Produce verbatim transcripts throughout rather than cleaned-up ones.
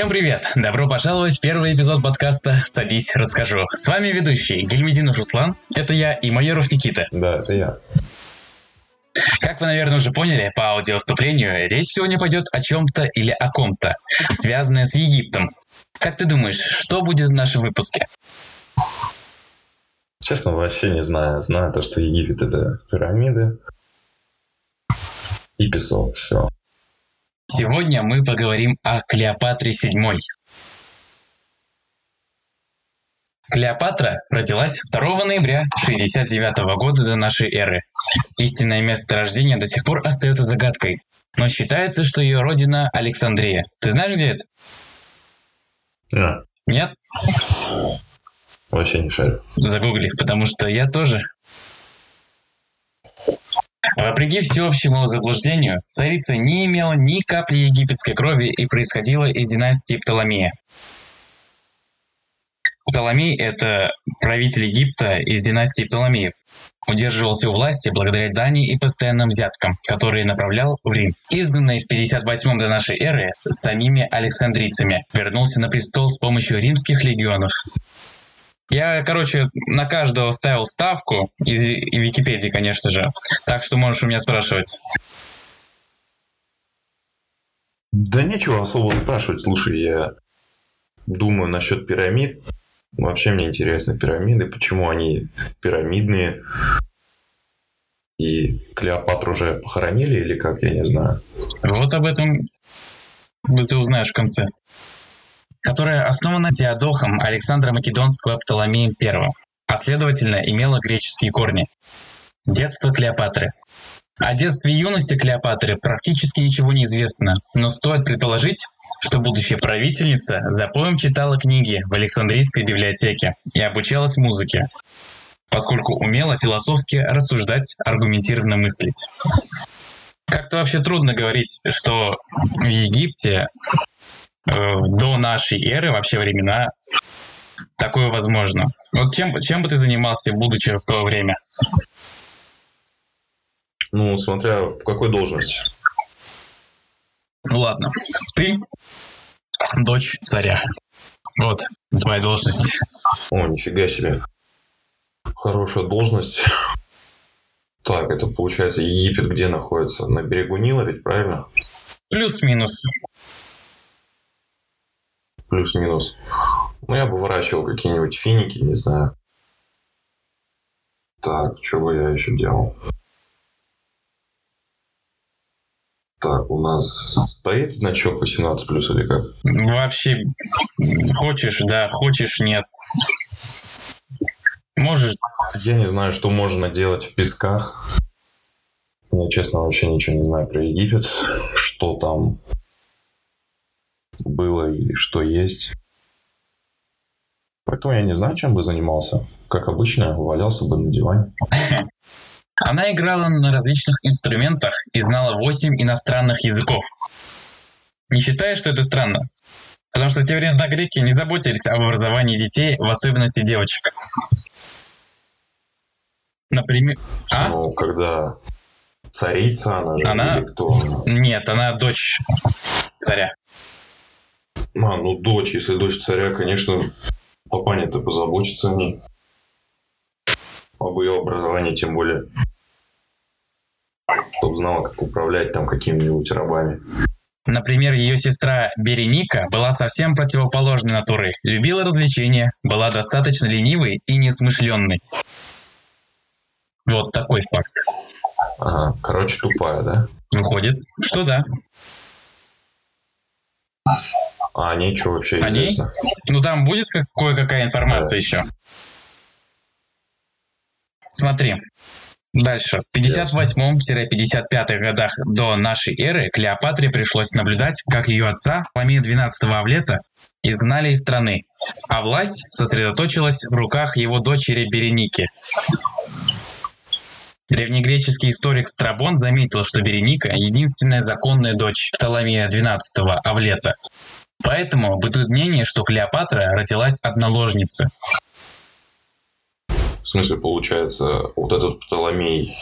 Всем привет! Добро пожаловать в первый эпизод подкаста «Садись, расскажу». С вами ведущий Гельмединов Руслан, это я, и Майоров Никита. Да, это я. Как вы, наверное, уже поняли по аудиовступлению, речь сегодня пойдет о чем-то или о ком-то, связанное с Египтом. Как ты думаешь, что будет в нашем выпуске? Честно, вообще не знаю. Знаю то, что Египет — это пирамиды и песок, все. Сегодня мы поговорим о Клеопатре седьмой. Клеопатра родилась второго ноября шестьдесят девятого года до нашей эры. Истинное место рождения до сих пор остается загадкой, но считается, что ее родина Александрия. Ты знаешь, где это? Да. Нет? Вообще не шарю. Загугли, потому что я тоже. Вопреки всеобщему заблуждению, царица не имела ни капли египетской крови и происходила из династии Птолемея. Птолемей – это правитель Египта из династии Птолемеев. Удерживался у власти благодаря дани и постоянным взяткам, которые направлял в Рим. Изгнанный в пятьдесят восьмом до нашей эры самими александрийцами, вернулся на престол с помощью римских легионов. Я, короче, на каждого ставил ставку, из Википедии, конечно же, так что можешь у меня спрашивать. Да нечего особо спрашивать, слушай, я думаю насчет пирамид. Вообще мне интересны пирамиды, почему они пирамидные. И Клеопатру уже похоронили или как, я не знаю. Вот об этом ты узнаешь в конце. Которая основана Теодохом Александра Македонского Птолемеем первым, а следовательно имела греческие корни. Детство Клеопатры. О детстве и юности Клеопатры практически ничего не известно, но стоит предположить, что будущая правительница запоем читала книги в Александрийской библиотеке и обучалась музыке, поскольку умела философски рассуждать, аргументированно мыслить. Как-то вообще трудно говорить, что в Египте до нашей эры, вообще времена, такое возможно. Вот чем, чем бы ты занимался, будучи в то время? Ну, смотря в какой должности. Ну ладно, ты дочь царя. Вот, твоя должность. О, нифига себе. Хорошая должность. Так, это получается Египет где находится? На берегу Нила ведь, правильно? Плюс-минус. Плюс-минус. Ну, я бы выращивал какие-нибудь финики, не знаю. Так, что бы я еще делал? Так, у нас стоит значок восемнадцать плюс, или как? Вообще, хочешь, да, хочешь, нет. Можешь... Я не знаю, что можно делать в песках. Я, честно, вообще ничего не знаю про Египет. Что там... было и что есть. Поэтому я не знаю, чем бы занимался. Как обычно, валялся бы на диване. Она играла на различных инструментах и знала восемь иностранных языков. Не считаешь, что это странно? Потому что в те времена греки не заботились об образовании детей, в особенности девочек. Например... А? Ну, когда царица, она же... Она... Кто? Нет, она дочь царя. А, ну дочь, если дочь царя, конечно, папаня-то позаботится о ней. Об ее образовании тем более. Чтобы знала, как управлять там какими-нибудь рабами. Например, ее сестра Береника была совсем противоположной натуры. Любила развлечения, была достаточно ленивой и несмышленной. Вот такой факт. Ага, короче, тупая, да? Выходит, что да. А о ней что вообще известно? Они? Ну там будет как- кое-какая информация, да. Еще. Смотри. Дальше. В пятьдесят восьмом — пятьдесят пятом годах до нашей эры Клеопатре пришлось наблюдать, как ее отца, Птолемея двенадцатого Авлета, изгнали из страны, а власть сосредоточилась в руках его дочери Береники. Древнегреческий историк Страбон заметил, что Береника – единственная законная дочь Птолемея двенадцатого Авлета. Поэтому бытует мнение, что Клеопатра родилась от наложницы. В смысле, получается, вот этот Птолемей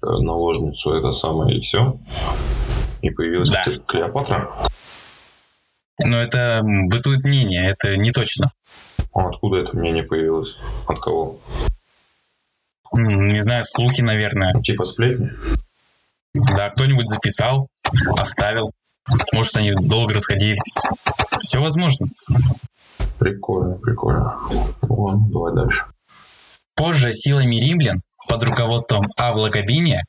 наложницу – это самое и все? И появилась, да. Клеопатра? Но это бытует мнение, это не точно. А откуда это мнение появилось? От кого? Не знаю, слухи, наверное. Типа сплетни? Да, кто-нибудь записал, оставил. Может, они долго расходились. Все возможно. Прикольно, прикольно. Ладно, давай дальше. Позже силами римлян под руководством Авла Габиния...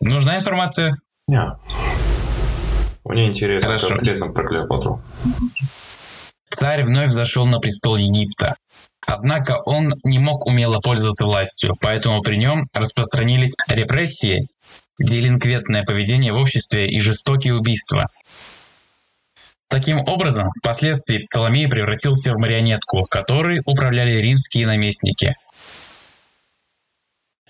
Нужна информация? Нет. Мне интересно. Хорошо. Конкретно про Клеопатру. Царь вновь зашел на престол Египта. Однако он не мог умело пользоваться властью, поэтому при нем распространились репрессии, делинквентное поведение в обществе и жестокие убийства. Таким образом, впоследствии Птолемей превратился в марионетку, которой управляли римские наместники.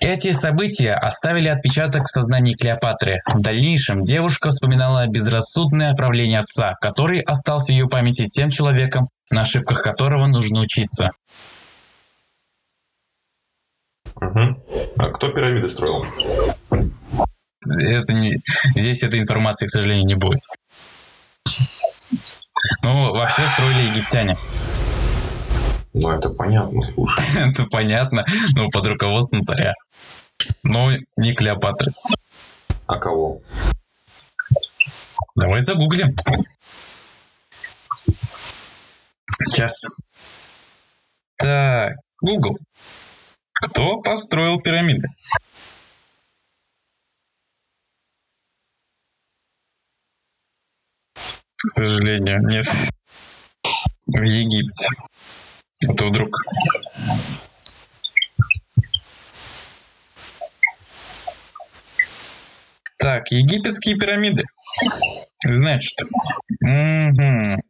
Эти события оставили отпечаток в сознании Клеопатры. В дальнейшем девушка вспоминала безрассудное правление отца, который остался в ее памяти тем человеком, на ошибках которого нужно учиться. Угу. А кто пирамиды строил? Это не... Здесь этой информации, к сожалению, не будет. Ну, вообще строили египтяне. Ну, это понятно, слушай. Это понятно, но под руководством царя. Но не Клеопатры. А кого? Давай загуглим. Сейчас. Так, Google. Кто построил пирамиды? К сожалению, нет. В Египте. А то вдруг. Так, египетские пирамиды. Значит, угу.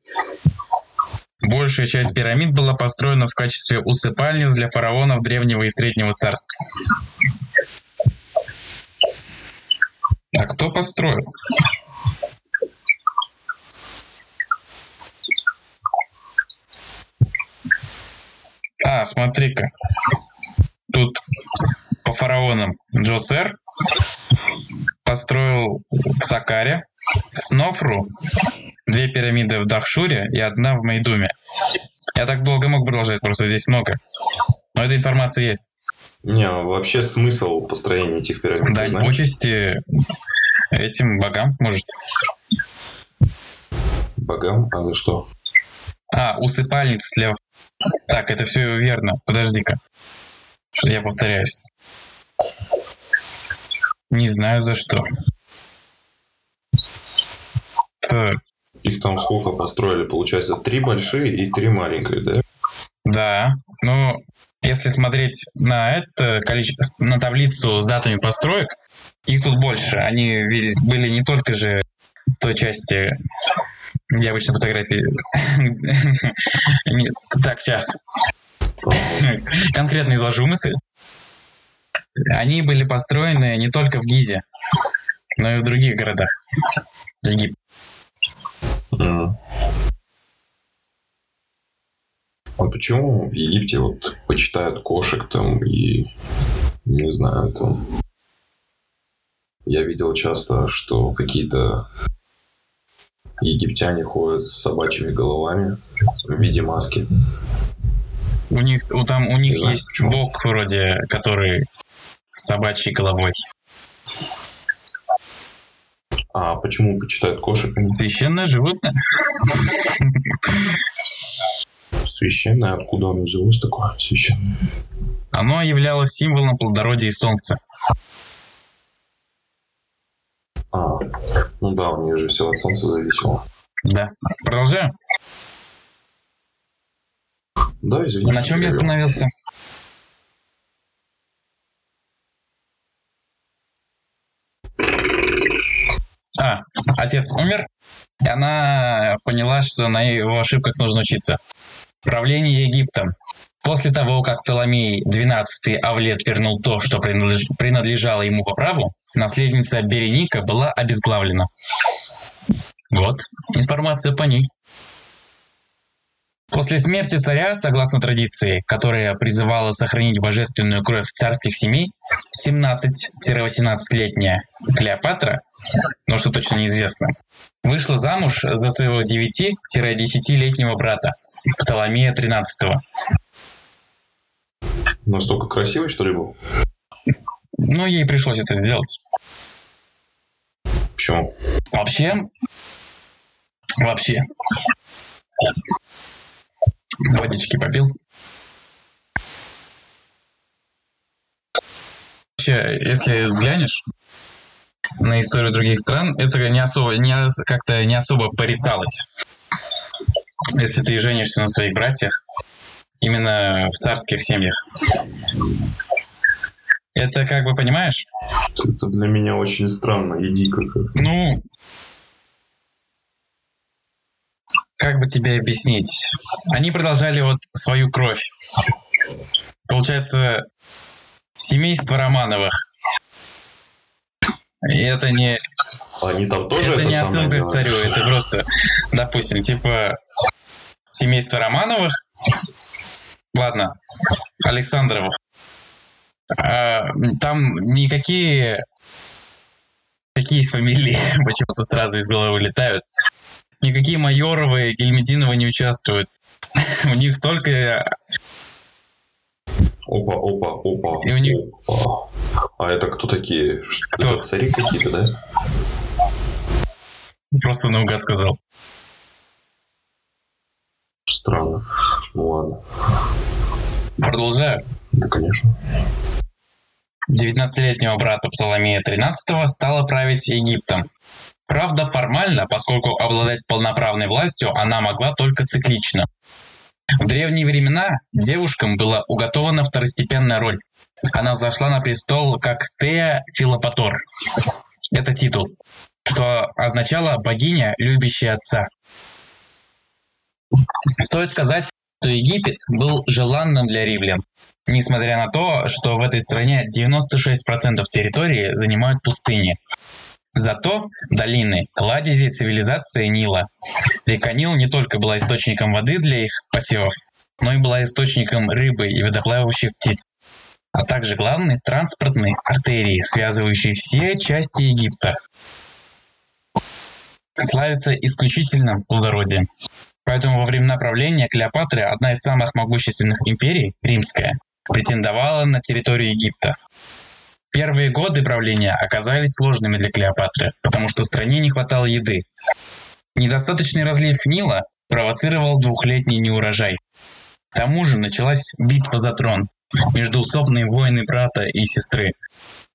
Большая часть пирамид была построена в качестве усыпальниц для фараонов Древнего и Среднего Царства. А кто построил? А, смотри-ка. Тут по фараонам Джосер построил в Сакаре, в Снофру, две пирамиды в Дахшуре и одна в Мейдуме. Я так долго мог продолжать, просто здесь много. Но эта информация есть. Не, вообще смысл построения этих пирамид. Дать почести этим богам, может. Богам? А за что? А, усыпальниц для... Так, это все верно. Подожди-ка. Что я повторяюсь. Не знаю за что. Так. Их там сколько построили? Получается, три большие и три маленькие, да? Да. Но если смотреть на это количество, на таблицу с датами построек, их тут больше. Они были не только же в той части... Я обычно фотографии... Нет, так, сейчас. Конкретно изложу мысль. Они были построены не только в Гизе, но и в других городах Египта. Mm. А почему в Египте вот почитают кошек там и... Не знаю, там... Я видел часто, что какие-то... Египтяне ходят с собачьими головами в виде маски. У них, у, там, у них знаешь, есть почему? Бог вроде, который с собачьей головой. А почему почитают кошек? Священное животное. Священное? Откуда оно взялось такое священное? Оно являлось символом плодородия и солнца. А, ну да, у нее же все от солнца зависело. Да. Продолжаем? Да, извините. На чем я остановился? А, отец умер, и она поняла, что на его ошибках нужно учиться. Правление Египтом. После того, как Птолемей двенадцатый Авлет вернул то, что принадлежало ему по праву, наследница Береника была обезглавлена. Вот информация по ней. После смерти царя, согласно традиции, которая призывала сохранить божественную кровь царских семей, семнадцати-восемнадцатилетняя Клеопатра, но что точно неизвестно, вышла замуж за своего девяти-десятилетнего брата Птолемея тринадцатого. Настолько красивый, что ли, был? Ну, ей пришлось это сделать. Почему? Вообще... Вообще... Водички попил. Вообще, если взглянешь на историю других стран, это не особо, не, как-то не особо порицалось. Если ты женишься на своих братьях, именно в царских семьях. Это как бы, понимаешь? Это для меня очень странно и дико. Ну... Как бы тебе объяснить? Они продолжали вот свою кровь. Получается, семейство Романовых. И это не... Они там тоже это, это не отсылка к царю, это просто, допустим, типа семейство Романовых. Ладно, Александровых. А, там никакие... Какие из фамилии почему-то сразу из головы летают. Никакие Майоровы, Гельмединовы не участвуют. У них только... Опа, опа, опа. И у них... Опа. А это кто такие? Кто? Это цари какие-то, да? Просто наугад сказал. Странно. Ну ладно. Продолжаю. Да, конечно. девятнадцатилетнего брата Птолемея тринадцатого стала править Египтом. Правда, формально, поскольку обладать полноправной властью она могла только циклично. В древние времена девушкам была уготована второстепенная роль. Она взошла на престол как Теа Филопатор. Это титул, что означало «богиня, любящая отца». Стоит сказать, что Египет был желанным для римлян, несмотря на то, что в этой стране девяносто шесть процентов территории занимают пустыни. Зато долины, кладези цивилизации Нила. Река Нил не только была источником воды для их посевов, но и была источником рыбы и водоплавающих птиц, а также главной транспортной артерии, связывающей все части Египта. Славится исключительно плодородием. Поэтому во времена правления Клеопатры одна из самых могущественных империй, римская, претендовала на территорию Египта. Первые годы правления оказались сложными для Клеопатры, потому что стране не хватало еды. Недостаточный разлив Нила провоцировал двухлетний неурожай. К тому же началась битва за трон, междоусобные войны брата и сестры.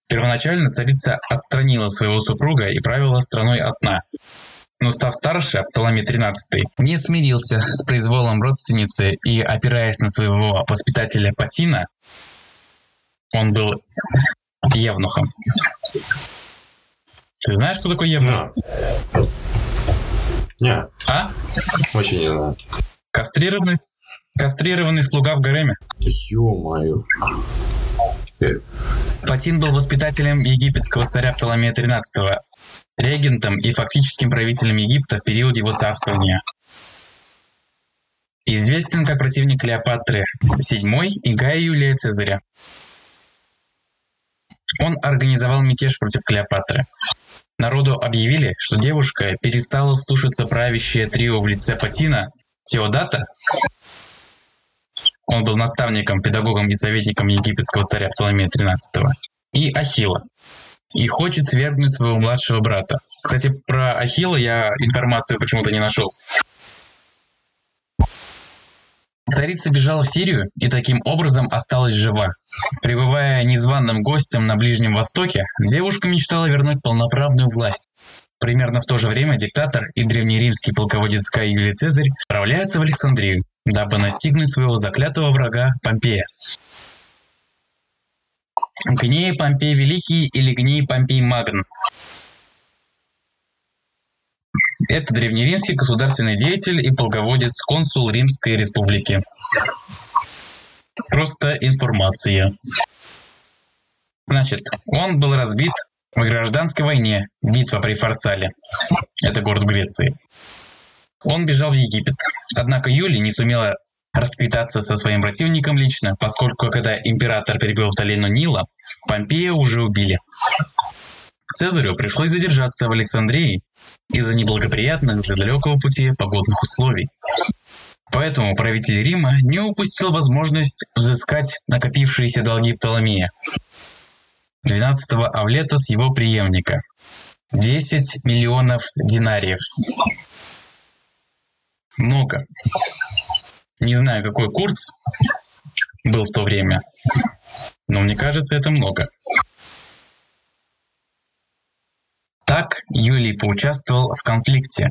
Первоначально царица отстранила своего супруга и правила страной одна. Но став старше, Птолемей тринадцатый не смирился с произволом родственницы и, опираясь на своего воспитателя Патина, он был... евнухом. Ты знаешь, кто такой евнух? Нет. А? Очень не знаю. Кастрированный, кастрированный слуга в гареме. Ё-моё. Патин был воспитателем египетского царя Птолемея тринадцатого, регентом и фактическим правителем Египта в период его царствования. Известен как противник Клеопатры седьмой и Гая Юлия Цезаря. Он организовал мятеж против Клеопатры. Народу объявили, что девушка перестала слушаться правящее трио в лице Патина, Теодата. Он был наставником, педагогом и советником египетского царя Птолемея тринадцатого. И Ахилла. И хочет свергнуть своего младшего брата. Кстати, про Ахилла я информацию почему-то не нашел. Царица бежала в Сирию и таким образом осталась жива. Пребывая незваным гостем на Ближнем Востоке, девушка мечтала вернуть полноправную власть. Примерно в то же время диктатор и древнеримский полководец Гай Юлий Цезарь отправляется в Александрию, дабы настигнуть своего заклятого врага Помпея. Гней Помпей Великий или Гней Помпей Магн. Это древнеримский государственный деятель и полководец, консул Римской Республики. Просто информация. Значит, он был разбит в гражданской войне, битва при Фарсале. Это город в Греции. Он бежал в Египет. Однако Юлия не сумела расквитаться со своим противником лично, поскольку когда император переплыл в долину Нила, Помпея уже убили. Цезарю пришлось задержаться в Александрии из-за неблагоприятных для далекого пути погодных условий. Поэтому правитель Рима не упустил возможность взыскать накопившиеся долги Птолемея двенадцатого авлета с его преемника – десять миллионов динариев. Много. Не знаю, какой курс был в то время, но мне кажется, это много. Так Юлий поучаствовал в конфликте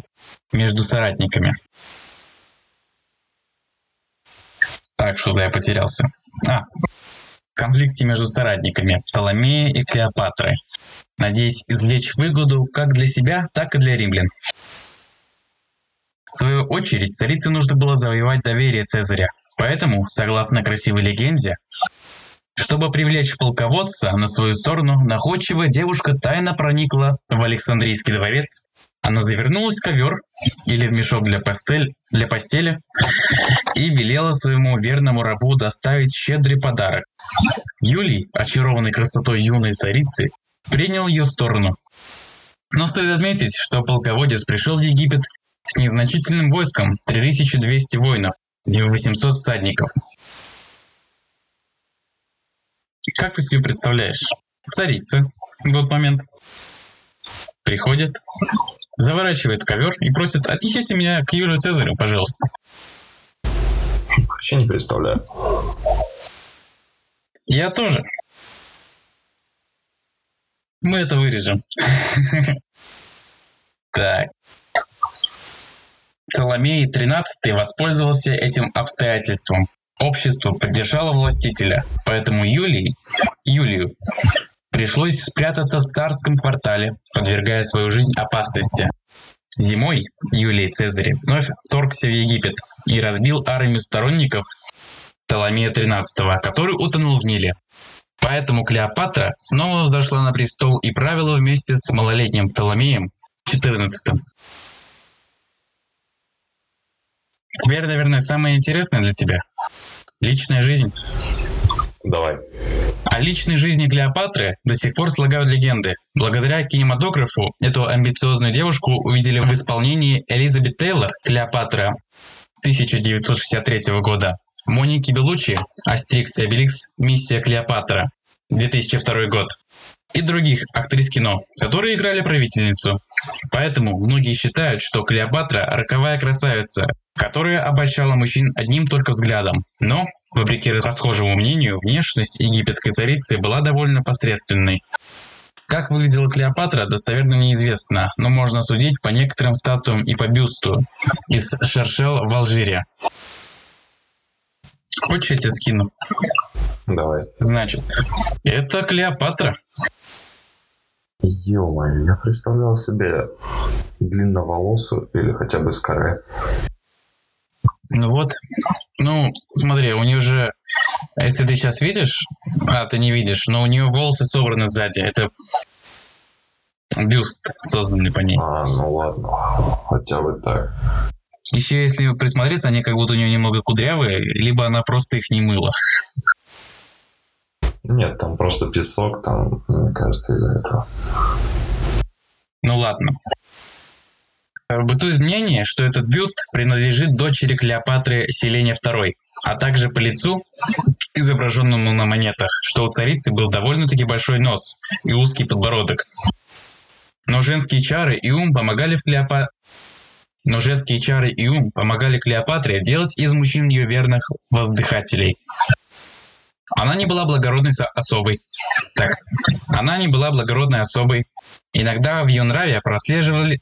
между соратниками. Так, что-то я потерялся. А, в конфликте между соратниками Птолемея и Клеопатры, надеясь извлечь выгоду как для себя, так и для римлян. В свою очередь, царице нужно было завоевать доверие Цезаря. Поэтому, согласно красивой легенде, чтобы привлечь полководца на свою сторону, находчивая девушка тайно проникла в Александрийский дворец. Она завернулась в ковер или в мешок для, постель, для постели и велела своему верному рабу доставить щедрый подарок. Юлий, очарованный красотой юной царицы, принял ее сторону. Но стоит отметить, что полководец пришел в Египет с незначительным войском – три тысячи двести воинов и восемьсот всадников. Как ты себе представляешь? Царица в тот момент приходит, заворачивает ковер и просит: отнесите меня к Юлию Цезарю, пожалуйста. Вообще не представляю. Я тоже. Мы это вырежем. Так. Птолемей тринадцатый воспользовался этим обстоятельством. Общество поддержало властителя, поэтому Юлий, Юлию пришлось спрятаться в царском квартале, подвергая свою жизнь опасности. Зимой Юлий Цезарь вновь вторгся в Египет и разбил армию сторонников Птолемея тринадцатого, который утонул в Ниле. Поэтому Клеопатра снова взошла на престол и правила вместе с малолетним Птолемеем четырнадцатым. Теперь, наверное, самое интересное для тебя – личная жизнь. Давай. О личной жизни Клеопатры до сих пор слагают легенды. Благодаря кинематографу эту амбициозную девушку увидели в исполнении Элизабет Тейлор «Клеопатра» тысяча девятьсот шестьдесят третьего года, Моники Белуччи «Астерикс и Обеликс. Миссия Клеопатра» две тысячи второй год и других актрис кино, которые играли правительницу. Поэтому многие считают, что Клеопатра – роковая красавица, которая обольщала мужчин одним только взглядом. Но, вопреки расхожему мнению, внешность египетской царицы была довольно посредственной. Как выглядела Клеопатра, достоверно неизвестно, но можно судить по некоторым статуям и по бюсту из Шершел в Алжире. Хочешь, я тебе скину? Давай. Значит, это Клеопатра. Ё-моё, я представлял себе длинноволосую или хотя бы с каре. Ну вот, ну смотри, у нее же, если ты сейчас видишь, а ты не видишь, но у нее волосы собраны сзади, это бюст, созданный по ней. А, ну ладно, хотя бы так. Еще если присмотреться, они как будто у нее немного кудрявые, либо она просто их не мыла. Нет, там просто песок, там, мне кажется, из-за этого. Ну ладно. Бытует мнение, что этот бюст принадлежит дочери Клеопатры Селене второй, а также по лицу, изображенному на монетах, что у царицы был довольно-таки большой нос и узкий подбородок. Но женские чары и ум помогали в Клеопатре... Но женские чары и ум помогали Клеопатре делать из мужчин ее верных воздыхателей. Она не была благородной особой. Так, она не была благородной особой. Иногда в ее нраве прослеживали...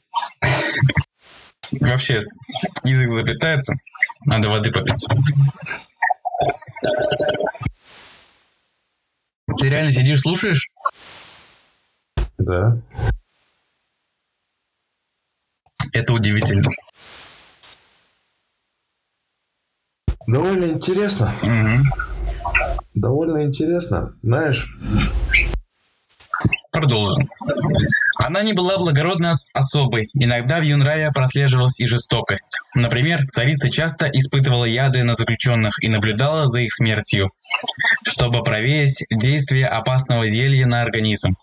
Вообще, язык заплетается. Надо воды попить. Ты реально сидишь, слушаешь? Да. Это удивительно. Довольно интересно. Угу. Довольно интересно, знаешь. Продолжим. Она не была благородной особой, иногда в ее нраве прослеживалась и жестокость. Например, царица часто испытывала яды на заключенных и наблюдала за их смертью, чтобы проверить действие опасного зелья на организм.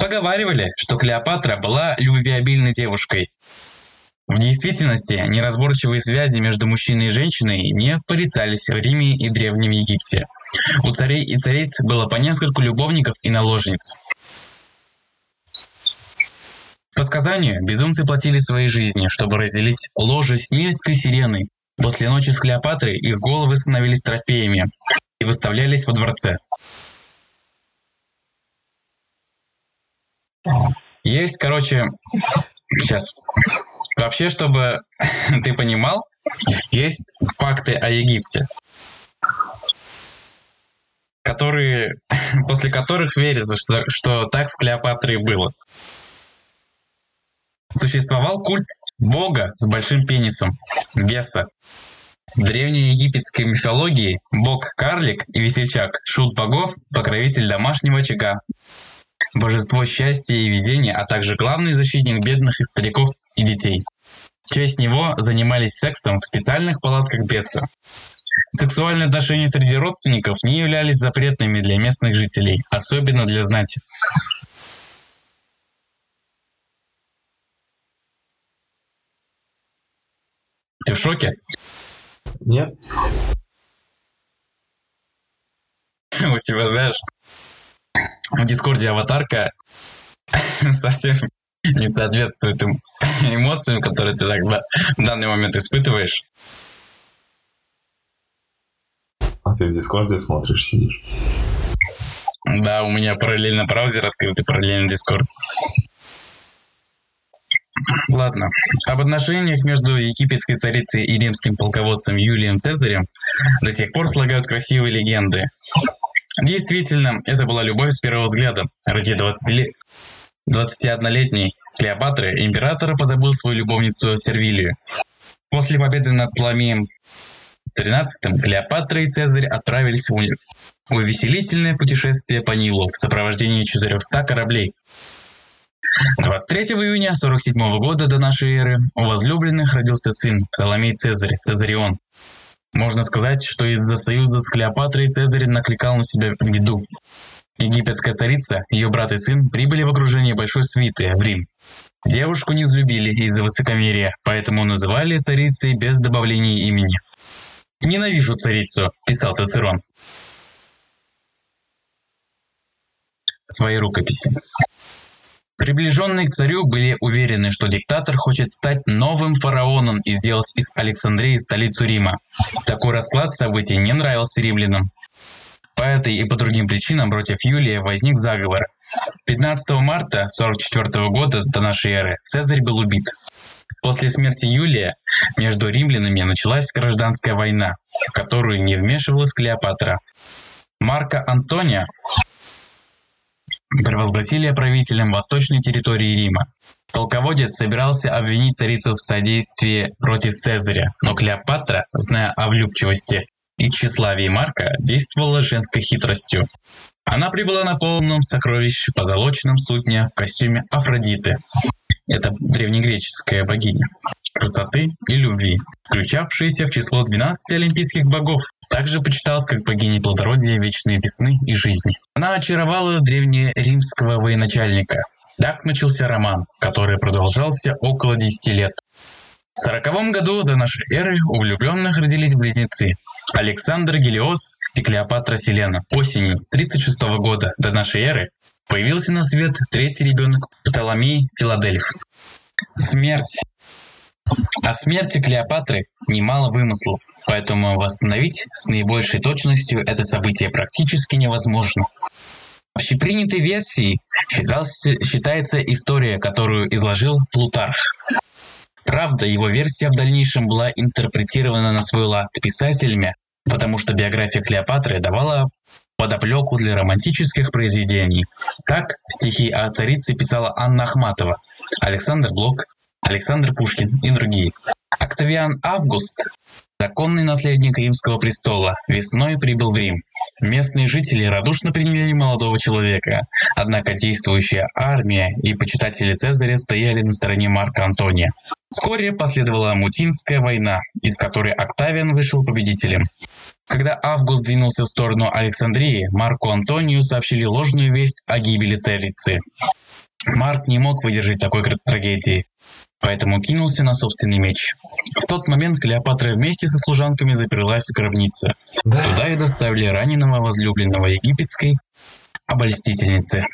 Поговаривали, что Клеопатра была любвеобильной девушкой. В действительности неразборчивые связи между мужчиной и женщиной не порицались в Риме и Древнем Египте. У царей и цариц было по нескольку любовников и наложниц. По сказанию, безумцы платили своей жизнью, чтобы разделить ложе с Нильской сиреной. После ночи с Клеопатрой их головы становились трофеями и выставлялись во дворце. Есть, короче, сейчас. Вообще, чтобы ты понимал, есть факты о Египте, которые, после которых верится, что, что так с Клеопатрой было. Существовал культ бога с большим пенисом, беса. В древней египетской мифологии бог-карлик и весельчак, шут богов, покровитель домашнего очага, божество счастья и везения, а также главный защитник бедных и стариков и детей. В честь него занимались сексом в специальных палатках беса. Сексуальные отношения среди родственников не являлись запретными для местных жителей, особенно для знати. Ты в шоке? Нет. У тебя, знаешь, в Дискорде аватарка совсем не соответствует им эмоциям, которые ты тогда в данный момент испытываешь. А ты в Дискорде смотришь, сидишь? Да, у меня параллельно браузер открыт и параллельно Дискорд. Ладно. Об отношениях между египетской царицей и римским полководцем Юлием Цезарем до сих пор слагают красивые легенды. Действительно, это была любовь с первого взгляда. Ради двадцатиоднолетней Клеопатры император позабыл свою любовницу Сервилию. После победы над Птолемеем тринадцатым Клеопатра и Цезарь отправились в увеселительное путешествие по Нилу в сопровождении четырехсот кораблей. двадцать третьего июня сорок седьмого года до нашей эры у возлюбленных родился сын Птолемей Цезарь, Цезареон. Можно сказать, что из-за союза с Клеопатрой Цезарь накликал на себя беду. Египетская царица, ее брат и сын прибыли в окружение большой свиты в Рим. Девушку не взлюбили из-за высокомерия, поэтому называли царицей без добавления имени. «Ненавижу царицу», – писал Цицерон в своей рукописи. Приближенные к царю были уверены, что диктатор хочет стать новым фараоном и сделать из Александрии столицу Рима. Такой расклад событий не нравился римлянам. По этой и по другим причинам против Юлия возник заговор. пятнадцатого марта сорок четвёртого года до нашей эры Цезарь был убит. После смерти Юлия между римлянами началась гражданская война, в которую не вмешивалась Клеопатра. Марка Антония провозгласили правителем восточной территории Рима. Полководец собирался обвинить царицу в содействии против Цезаря, но Клеопатра, зная о влюбчивости и тщеславии Марка, действовала женской хитростью. Она прибыла на полном сокровище позолоченном судне в костюме Афродиты. Это древнегреческая богиня красоты и любви, включавшаяся в число двенадцати олимпийских богов. Также почиталась как богиня плодородия, вечной весны и жизни. Она очаровала древнеримского военачальника. Так начался роман, который продолжался около десяти лет. В сороковом году до нашей эры у влюбленных родились близнецы Александр Гелиос и Клеопатра Селена. Осенью тридцать шестого года до нашей эры появился на свет третий ребенок Птолемей Филадельф. Смерть. О смерти Клеопатры немало вымыслов, поэтому восстановить с наибольшей точностью это событие практически невозможно. Общепринятой версией считается история, которую изложил Плутарх. Правда, его версия в дальнейшем была интерпретирована на свой лад писателями, потому что биография Клеопатры давала подоплеку для романтических произведений. Так, стихи о царице писала Анна Ахматова, Александр Блок, Александр Пушкин и другие. Октавиан Август, законный наследник римского престола, весной прибыл в Рим. Местные жители радушно приняли молодого человека, однако действующая армия и почитатели Цезаря стояли на стороне Марка Антония. Вскоре последовала Мутинская война, из которой Октавиан вышел победителем. Когда Август двинулся в сторону Александрии, Марку Антонию сообщили ложную весть о гибели царицы. Марк не мог выдержать такой трагедии, поэтому кинулся на собственный меч. В тот момент Клеопатра вместе со служанками заперлась в гробнице. Да. Туда и доставили раненого возлюбленного египетской обольстительницы.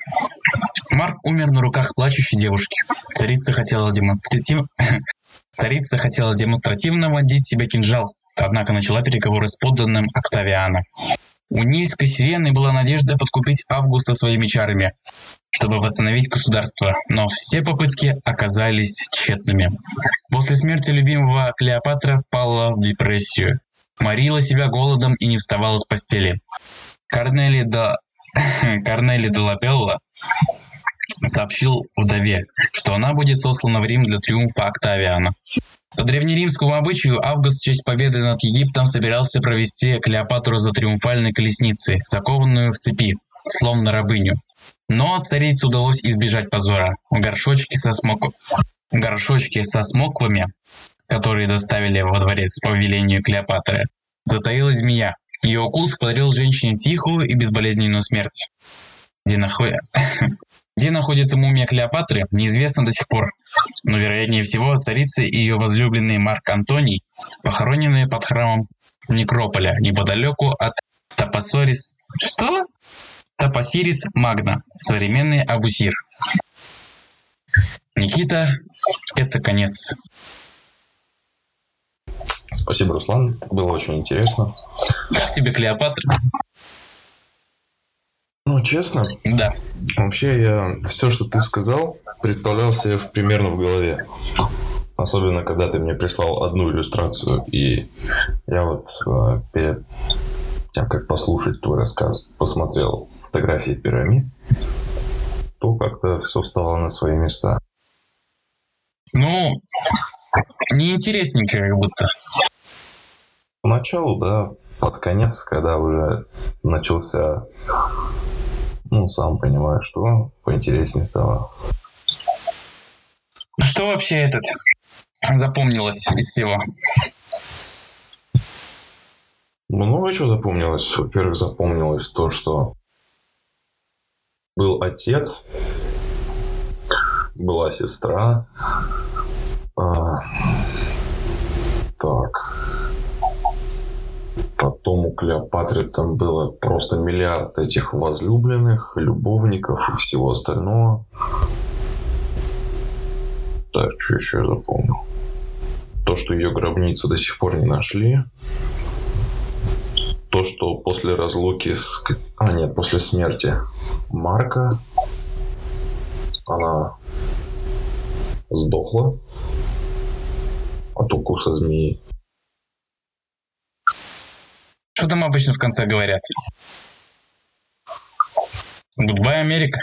Марк умер на руках плачущей девушки. Царица хотела демонстративно... Царица хотела демонстративно вонзить себе кинжал, однако начала переговоры с подданным Октавиана. У низкой сирены была надежда подкупить Августа своими чарами, чтобы восстановить государство, но все попытки оказались тщетными. После смерти любимого Клеопатра впала в депрессию, морила себя голодом и не вставала с постели. Корнелий де... Корнелий де ла Пелла сообщил вдове, что она будет сослана в Рим для триумфа Октавиана. По древнеримскому обычаю Август в честь победы над Египтом собирался провести Клеопатру за триумфальной колесницей, закованную в цепи, словно рабыню. Но царице удалось избежать позора. Горшочки со, смок... Горшочки со смоквами, которые доставили во дворец по велению Клеопатры, затаилась змея. Ее укус подарил женщине тихую и безболезненную смерть. Где находится... Где находится мумия Клеопатры, неизвестно до сих пор, но, вероятнее всего, царица и ее возлюбленный Марк Антоний похоронены под храмом Некрополя, неподалеку от Тапосирис... Что? Тапосирис Магна, современный Абусир. Никита, это конец. Спасибо, Руслан, было очень интересно. Как тебе Клеопатра? Ну, честно, да. Вообще я все, что ты сказал, представлял себе примерно в голове. Особенно, когда ты мне прислал одну иллюстрацию, и я вот э, перед тем, как послушать твой рассказ, посмотрел фотографии пирамид, то как-то все встало на свои места. Ну, неинтересненько как будто. Поначалу, да, под конец, когда уже начался... Ну, сам понимаю, что поинтереснее стало. Что вообще этот запомнилось из всего? Много чего запомнилось. Во-первых, запомнилось то, что был отец, была сестра. А... Так. Потом у Клеопатры там было просто миллиард этих возлюбленных, любовников и всего остального. Так, что еще я запомнил? То, что ее гробницу до сих пор не нашли. То, что после разлуки с... А, нет, после смерти Марка она сдохла от укуса змеи. Что там обычно в конце говорят? Goodbye, Америка.